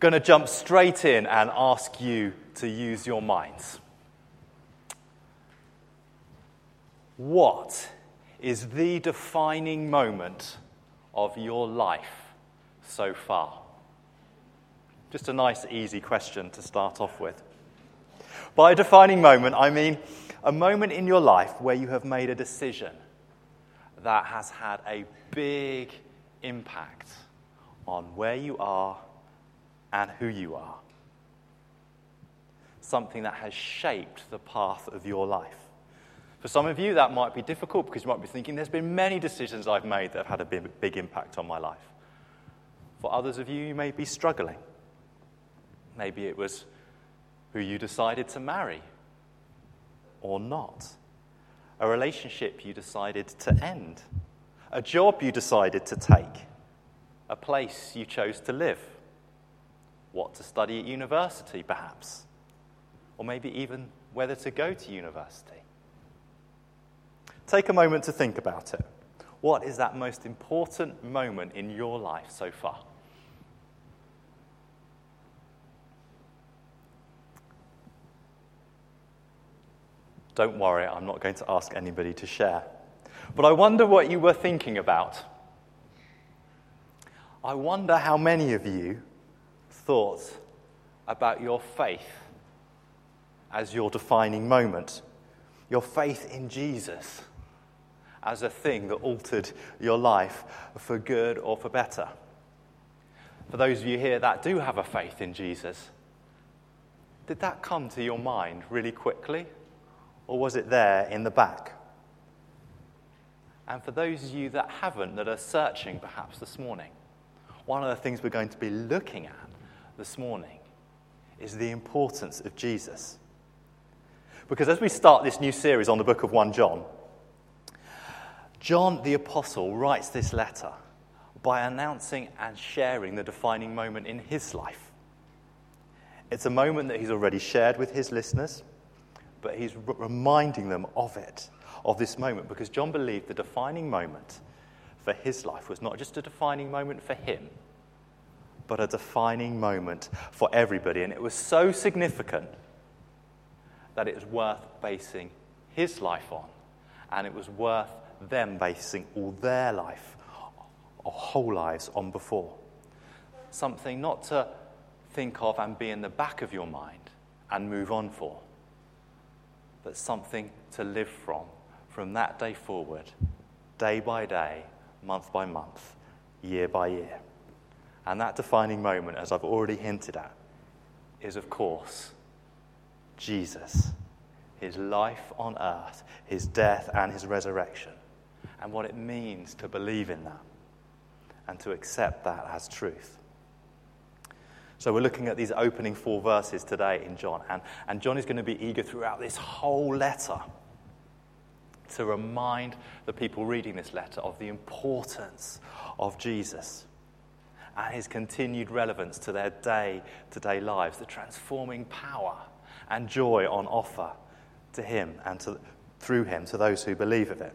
going to jump straight in and ask you to use your minds. What is the defining moment of your life so far? Just a nice, easy question to start off with. By a defining moment, I mean a moment in your life where you have made a decision that has had a big impact on where you are and who you are. Something that has shaped the path of your life. For some of you, that might be difficult because you might be thinking, there's been many decisions I've made that have had a big impact on my life. For others of you, you may be struggling. Maybe it was who you decided to marry or not, a relationship you decided to end, a job you decided to take, a place you chose to live, what to study at university perhaps, or maybe even whether to go to university. Take a moment to think about it. What is that most important moment in your life so far? Don't worry, I'm not going to ask anybody to share. But I wonder what you were thinking about. I wonder how many of you thought about your faith as your defining moment, your faith in Jesus as a thing that altered your life for good or for better. For those of you here that do have a faith in Jesus, did that come to your mind really quickly? Or was it there in the back? And for those of you that haven't, that are searching perhaps this morning, one of the things we're going to be looking at this morning is the importance of Jesus. Because as we start this new series on the book of 1 John, John the Apostle writes this letter by announcing and sharing the defining moment in his life. It's a moment that he's already shared with his listeners, but he's reminding them of it, of this moment, because John believed the defining moment for his life was not just a defining moment for him, but a defining moment for everybody. And it was so significant that it was worth basing his life on, and it was worth them basing all their life, or whole lives, on before. Something not to think of and be in the back of your mind and move on for, but something to live from that day forward, day by day, month by month, year by year. And that defining moment, as I've already hinted at, is, of course, Jesus, his life on earth, his death and his resurrection, and what it means to believe in that and to accept that as truth. So we're looking at these opening four verses today in John, and John is going to be eager throughout this whole letter to remind the people reading this letter of the importance of Jesus and his continued relevance to their day-to-day lives, the transforming power and joy on offer to him and through him to those who believe of it.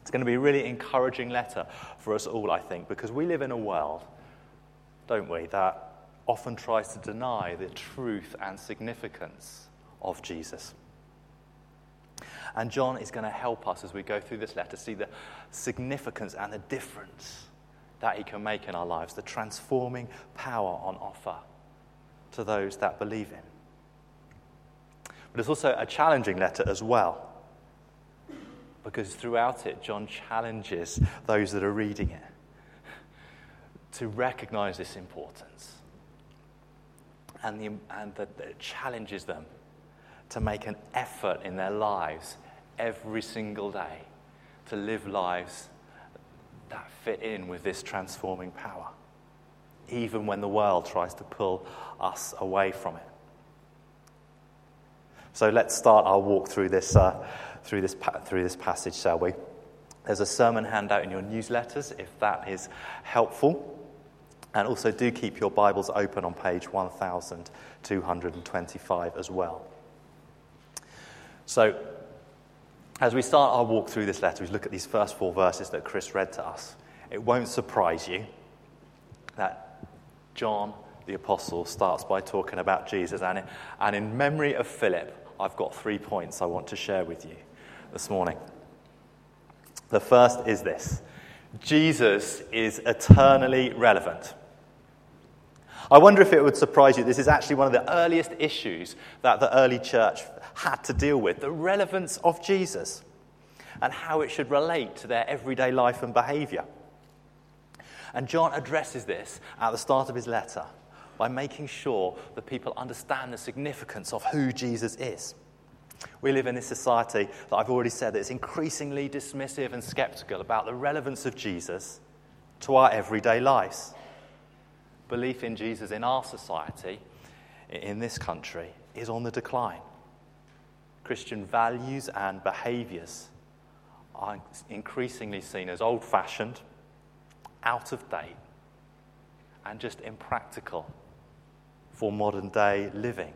It's going to be a really encouraging letter for us all, I think, because we live in a world, don't we, that often tries to deny the truth and significance of Jesus. And John is going to help us as we go through this letter see the significance and the difference that he can make in our lives, the transforming power on offer to those that believe in. But it's also a challenging letter as well, because throughout it, John challenges those that are reading it to recognize this importance, and that it challenges them to make an effort in their lives every single day to live lives that fit in with this transforming power, even when the world tries to pull us away from it. So let's start our walk through this passage, shall we? There's a sermon handout in your newsletters, if that is helpful. And also do keep your Bibles open on page 1225 as well. So, as we start our walk through this letter, we look at these first four verses that Chris read to us. It won't surprise you that John the Apostle starts by talking about Jesus. And in memory of Philip, I've got 3 points I want to share with you this morning. The first is this: Jesus is eternally relevant. I wonder if it would surprise you, this is actually one of the earliest issues that the early church had to deal with, the relevance of Jesus and how it should relate to their everyday life and behaviour. And John addresses this at the start of his letter by making sure that people understand the significance of who Jesus is. We live in this society that I've already said that is increasingly dismissive and sceptical about the relevance of Jesus to our everyday lives. Belief in Jesus in our society, in this country, is on the decline. Christian values and behaviours are increasingly seen as old-fashioned, out of date, and just impractical for modern-day living.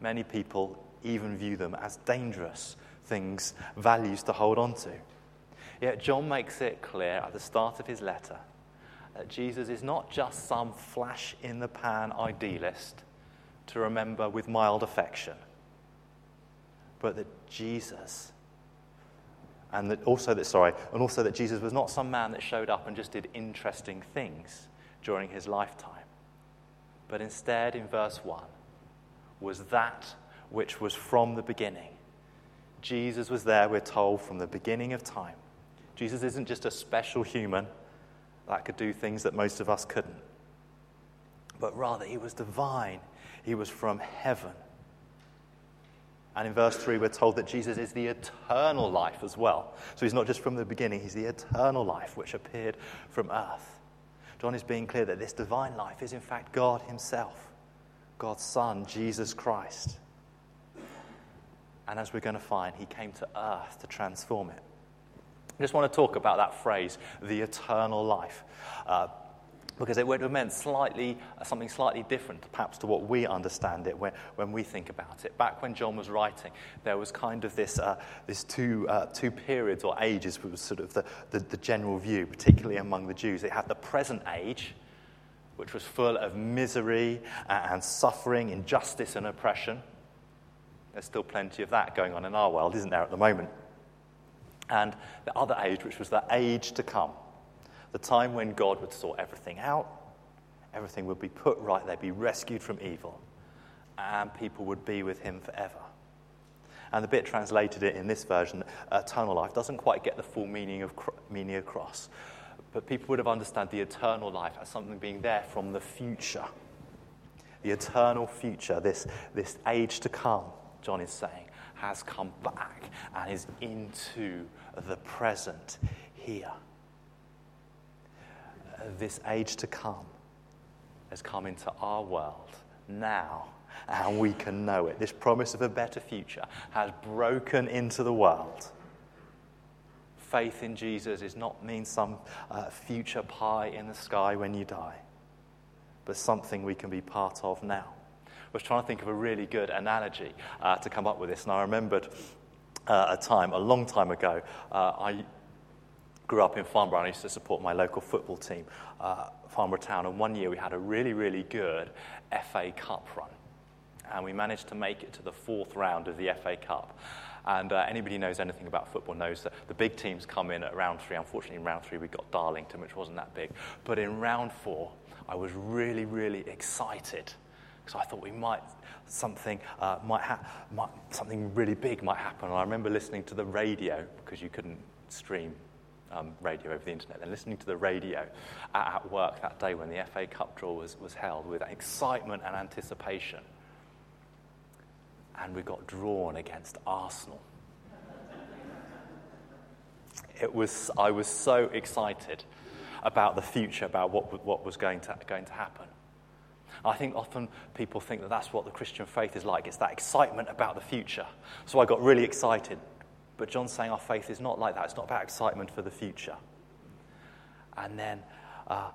Many people even view them as dangerous things, values to hold on to. Yet John makes it clear at the start of his letter that Jesus is not just some flash-in-the-pan idealist to remember with mild affection, but that Jesus, and also that Jesus was not some man that showed up and just did interesting things during his lifetime, but instead, in verse 1, was that which was from the beginning. Jesus was there, we're told, from the beginning of time. Jesus isn't just a special human that could do things that most of us couldn't, but rather he was divine. He was from heaven. And in verse 3, we're told that Jesus is the eternal life as well. So he's not just from the beginning, he's the eternal life which appeared from earth. John is being clear that this divine life is in fact God himself, God's Son, Jesus Christ. And as we're going to find, he came to earth to transform it. I just want to talk about that phrase, the eternal life, because it would have meant something slightly different, perhaps, to what we understand it when we think about it. Back when John was writing, there was kind of this two periods or ages, which was sort of the general view, particularly among the Jews. They had the present age, which was full of misery and suffering, injustice and oppression. There's still plenty of that going on in our world, isn't there, at the moment? And the other age, which was the age to come, the time when God would sort everything out, everything would be put right, they'd be rescued from evil, and people would be with him forever. And the bit translated it in this version, eternal life, doesn't quite get the full meaning across, but people would have understood the eternal life as something being there from the future, the eternal future, this age to come, John is saying, has come back and is into the present here. This age to come has come into our world now, and we can know it. This promise of a better future has broken into the world. Faith in Jesus does not mean some future pie in the sky when you die, but something we can be part of now. I was trying to think of a really good analogy to come up with this, and I remembered a long time ago, I grew up in Farnborough, and I used to support my local football team, Farnborough Town, and one year we had a really, really good FA Cup run, and we managed to make it to the 4th round of the FA Cup. And anybody who knows anything about football knows that the big teams come in at round 3. Unfortunately, in round 3, we got Darlington, which wasn't that big, but in round 4, I was really, really excited. So I thought something really big might happen. And I remember listening to the radio, because you couldn't stream radio over the internet, and listening to the radio at work that day when the FA Cup draw was held, with excitement and anticipation. And we got drawn against Arsenal. I was so excited about the future, about what was going to happen. I think often people think that that's what the Christian faith is like. It's that excitement about the future. So I got really excited. But John's saying our faith is not like that. It's not about excitement for the future. And then I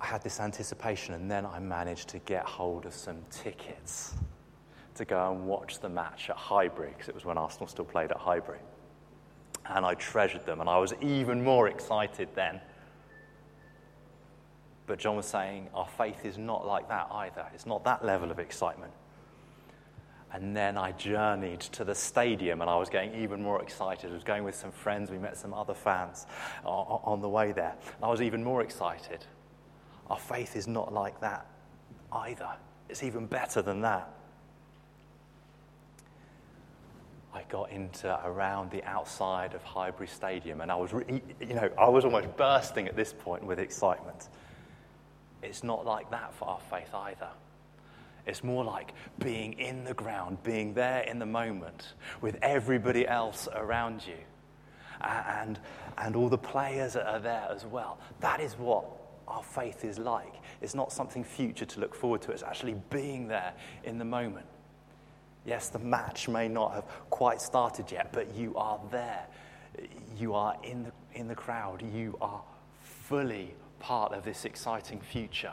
had this anticipation, and then I managed to get hold of some tickets to go and watch the match at Highbury, because it was when Arsenal still played at Highbury. And I treasured them, and I was even more excited then. But John was saying our faith is not like that either. It's not that level of excitement. And then I journeyed to the stadium, and I was getting even more excited. I was going with some friends. We met some other fans on the way there. I was even more excited. Our faith is not like that either. It's even better than that. I got into around the outside of Highbury Stadium, and I was, I was almost bursting at this point with excitement. It's not like that for our faith either. It's more like being in the ground, being there in the moment with everybody else around you. And all the players are there as well. That is what our faith is like. It's not something future to look forward to. It's actually being there in the moment. Yes, the match may not have quite started yet, but you are there. You are in the crowd. You are fully part of this exciting future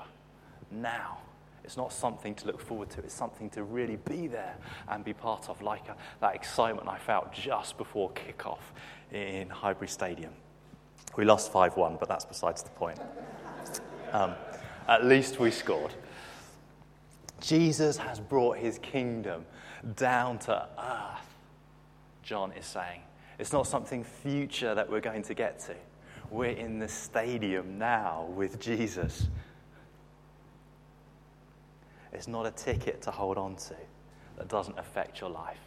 now. It's not something to look forward to. It's something to really be there and be part of, like that excitement I felt just before kick-off in Highbury Stadium. We lost 5-1, but that's besides the point. At least we scored. Jesus has brought his kingdom down to earth, John is saying. It's not something future that we're going to get to. We're in the stadium now with Jesus. It's not a ticket to hold on to that doesn't affect your life,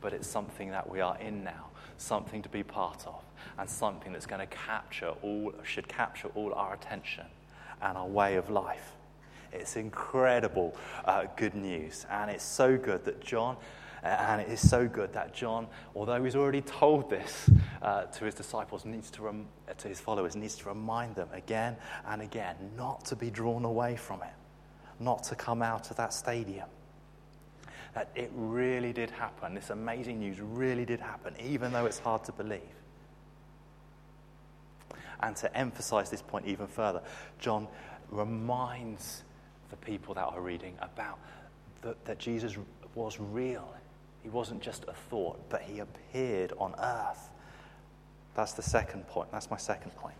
but it's something that we are in now, something to be part of, and something that's going to should capture all our attention and our way of life. It's incredible good news, and it's so good that John, although he's already told this to his disciples, needs to remind them again and again not to be drawn away from it. Not to come out of that stadium. That it really did happen. This amazing news really did happen, even though it's hard to believe. And to emphasize this point even further, John reminds the people that are reading about that Jesus was real. He wasn't just a thought, but he appeared on earth. That's the second point. That's my second point.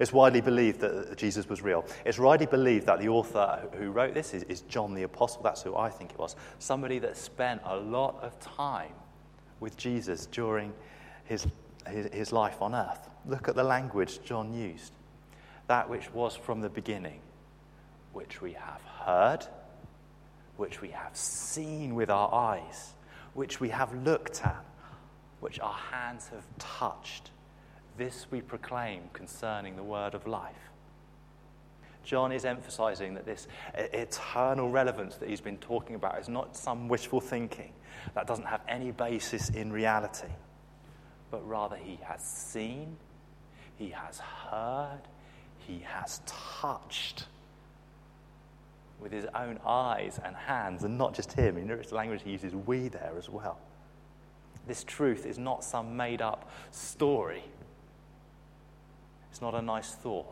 It's widely believed that Jesus was real. It's widely believed that the author who wrote this is John the Apostle. That's who I think it was. Somebody that spent a lot of time with Jesus during his life on earth. Look at the language John used. That which was from the beginning, which we have heard, which we have seen with our eyes, which we have looked at, which our hands have touched. This we proclaim concerning the word of life. John is emphasizing that this eternal relevance that he's been talking about is not some wishful thinking that doesn't have any basis in reality, but rather he has seen, he has heard, he has touched with his own eyes and hands, and not just him. You notice the language he uses, we, there as well. This truth is not some made-up story. It's not a nice thought,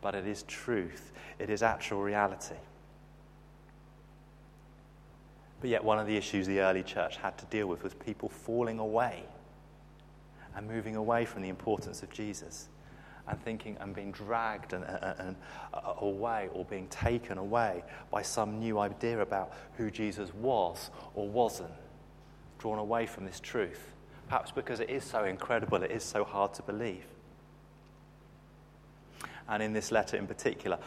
but it is truth. It is actual reality. But yet one of the issues the early church had to deal with was people falling away and moving away from the importance of Jesus and thinking and being dragged and away or being taken away by some new idea about who Jesus was or wasn't, drawn away from this truth, perhaps because it is so incredible, it is so hard to believe. And in this letter in particular,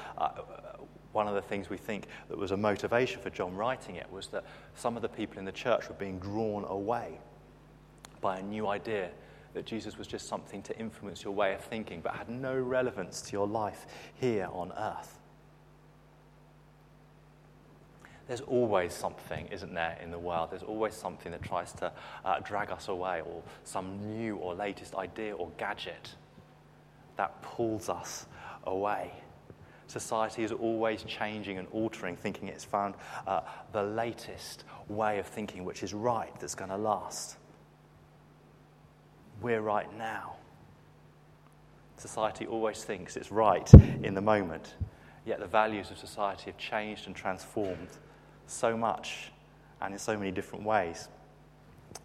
one of the things we think that was a motivation for John writing it was that some of the people in the church were being drawn away by a new idea that Jesus was just something to influence your way of thinking, but had no relevance to your life here on earth. There's always something, isn't there, in the world? There's always something that tries to drag us away, or some new or latest idea or gadget that pulls us away. Society is always changing and altering, thinking it's found the latest way of thinking, which is right, that's going to last. We're right now. Society always thinks it's right in the moment, yet the values of society have changed and transformed so much and in so many different ways.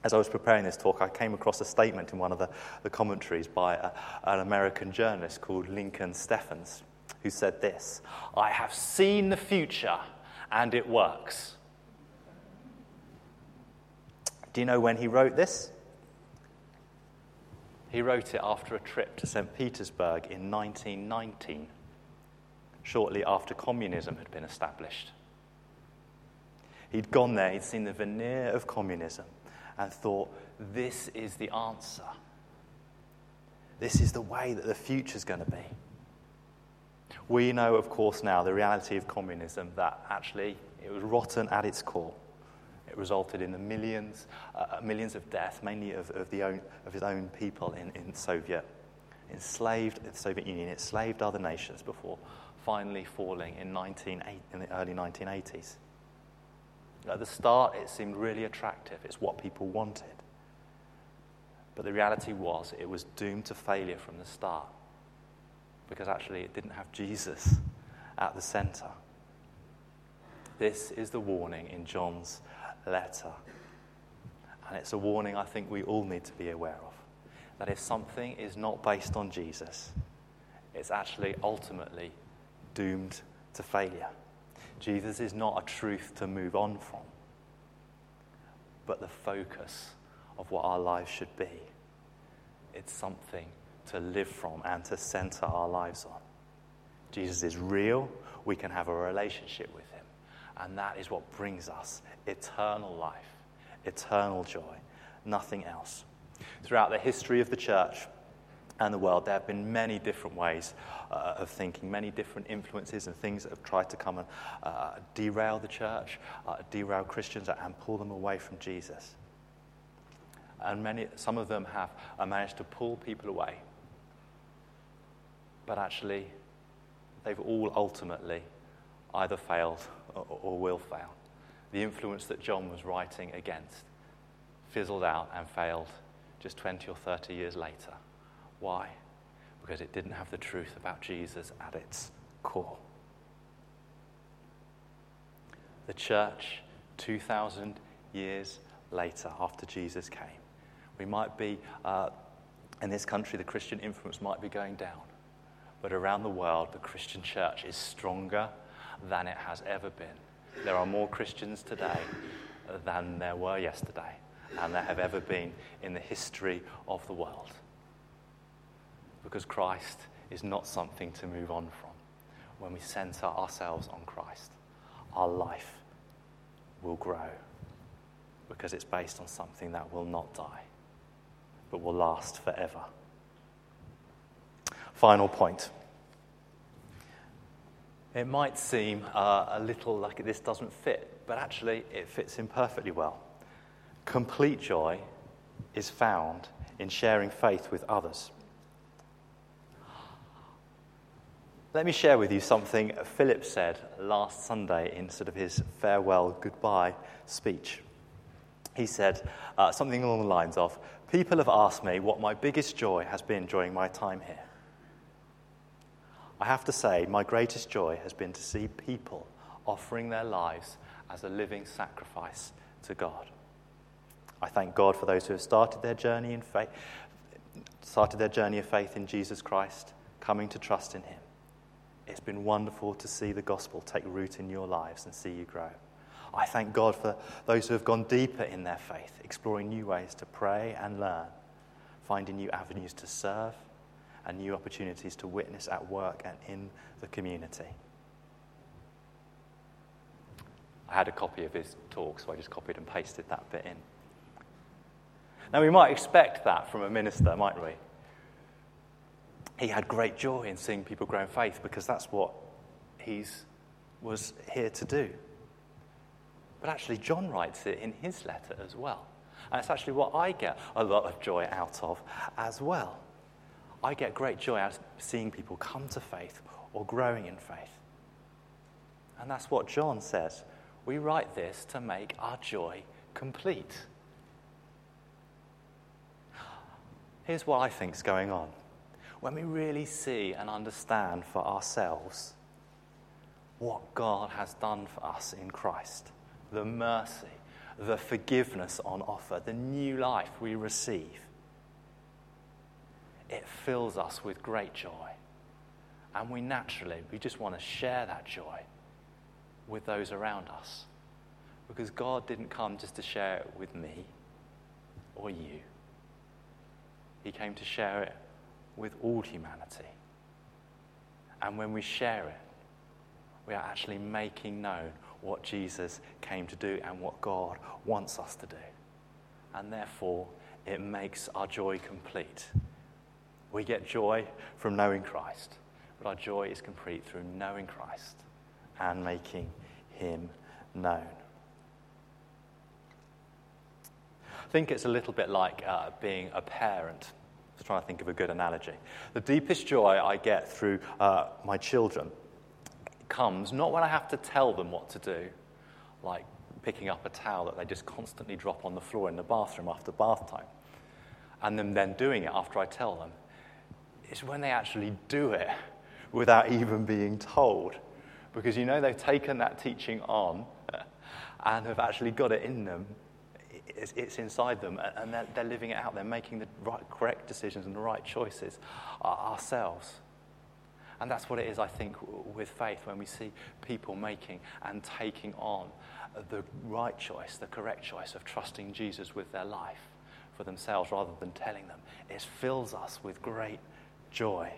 As I was preparing this talk, I came across a statement in one of the commentaries by an American journalist called Lincoln Steffens, who said this: "I have seen the future and it works." Do you know when he wrote this? He wrote it after a trip to St. Petersburg in 1919, shortly after communism had been established. He'd gone there, he'd seen the veneer of communism and thought, this is the answer. This is the way that the future's going to be. We know, of course, now the reality of communism, that actually it was rotten at its core. It resulted in the millions of deaths, mainly of his own people the Soviet Union enslaved other nations before finally falling in the early 1980s. At the start, it seemed really attractive. It's what people wanted. But the reality was it was doomed to failure from the start, because actually it didn't have Jesus at the center. This is the warning in John's letter. And it's a warning I think we all need to be aware of, that if something is not based on Jesus, it's actually ultimately doomed to failure. Jesus is not a truth to move on from, but the focus of what our lives should be. It's something to live from and to center our lives on. Jesus is real. We can have a relationship with him. And that is what brings us eternal life, eternal joy, nothing else. Throughout the history of the church and the world, there have been many different ways of thinking, many different influences and things that have tried to come and derail the church, derail Christians and pull them away from Jesus. And some of them have managed to pull people away. But actually, they've all ultimately either failed or will fail. The influence that John was writing against fizzled out and failed just 20 or 30 years later. Why? Because it didn't have the truth about Jesus at its core. The church, 2,000 years later, after Jesus came, we might be, in this country, the Christian influence might be going down. But around the world, the Christian church is stronger than it has ever been. There are more Christians today than there were yesterday, and there have ever been in the history of the world. Because Christ is not something to move on from. When we center ourselves on Christ, our life will grow, because it's based on something that will not die, but will last forever. Final point. It might seem a little like this doesn't fit, but actually it fits in perfectly well. Complete joy is found in sharing faith with others. Let me share with you something Philip said last Sunday in sort of his farewell goodbye speech. He said something along the lines of, "People have asked me what my biggest joy has been during my time here. I have to say, my greatest joy has been to see people offering their lives as a living sacrifice to God. I thank God for those who have started their journey of faith in Jesus Christ, coming to trust in him. It's been wonderful to see the gospel take root in your lives and see you grow. I thank God for those who have gone deeper in their faith, exploring new ways to pray and learn, finding new avenues to serve, and new opportunities to witness at work and in the community." I had a copy of his talk, so I just copied and pasted that bit in. Now, we might expect that from a minister, might we? He had great joy in seeing people grow in faith, because that's what he was here to do. But actually, John writes it in his letter as well. And it's actually what I get a lot of joy out of as well. I get great joy out of seeing people come to faith or growing in faith. And that's what John says. We write this to make our joy complete. Here's what I think is going on. When we really see and understand for ourselves what God has done for us in Christ, the mercy, the forgiveness on offer, the new life we receive, it fills us with great joy And we naturally, we just want to share that joy with those around us. Because God didn't come just to share it with me or you. He came to share it with all humanity. And when we share it, we are actually making known what Jesus came to do and what God wants us to do. And therefore, it makes our joy complete. We get joy from knowing Christ, but our joy is complete through knowing Christ and making him known. I think it's a little bit like being a parent. I was trying to think of a good analogy. The deepest joy I get through my children comes not when I have to tell them what to do, like picking up a towel that they just constantly drop on the floor in the bathroom after bath time, and then doing it after I tell them. It's when they actually do it without even being told, because you know they've taken that teaching on and have actually got it in them. It's inside them, and they're living it out. They're making the right, correct decisions and the right choices ourselves. And that's what it is, I think, with faith, when we see people making and taking on the right choice, the correct choice of trusting Jesus with their life for themselves rather than telling them. It fills us with great joy.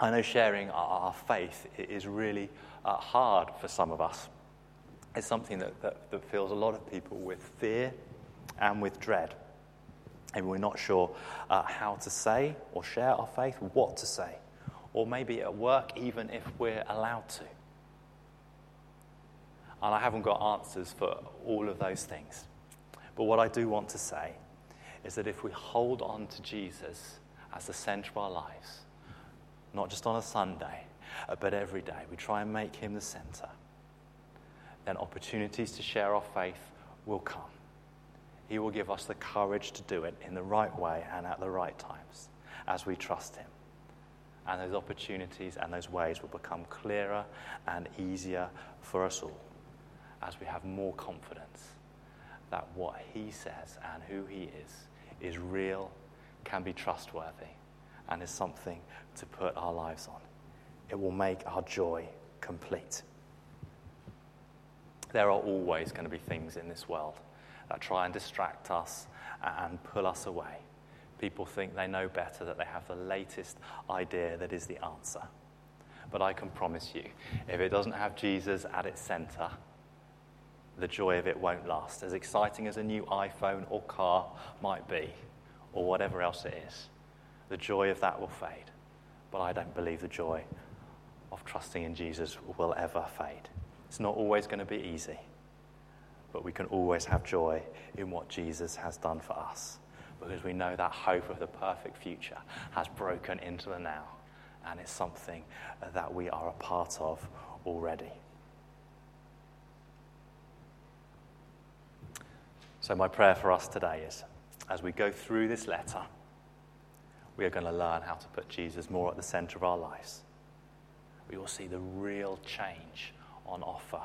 I know sharing our faith is really hard for some of us. It's something that fills a lot of people with fear and with dread. And we're not sure how to say or share our faith, what to say, or maybe at work, even if we're allowed to. And I haven't got answers for all of those things. But what I do want to say is that if we hold on to Jesus as the centre of our lives, not just on a Sunday, but every day, we try and make him the centre, then opportunities to share our faith will come. He will give us the courage to do it in the right way and at the right times as we trust him. And those opportunities and those ways will become clearer and easier for us all as we have more confidence that what he says and who he is real, can be trustworthy, and is something to put our lives on. It will make our joy complete. There are always going to be things in this world that try and distract us and pull us away. People think they know better, that they have the latest idea that is the answer. But I can promise you, if it doesn't have Jesus at its centre, the joy of it won't last. As exciting as a new iPhone or car might be, or whatever else it is, the joy of that will fade. But I don't believe the joy of trusting in Jesus will ever fade. It's not always going to be easy, but we can always have joy in what Jesus has done for us, because we know that hope of the perfect future has broken into the now, and it's something that we are a part of already. So my prayer for us today is, as we go through this letter, we are going to learn how to put Jesus more at the centre of our lives. We will see the real change on offer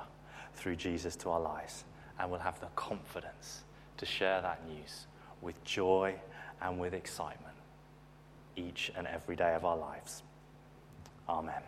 through Jesus to our lives, and we'll have the confidence to share that news with joy and with excitement each and every day of our lives. Amen.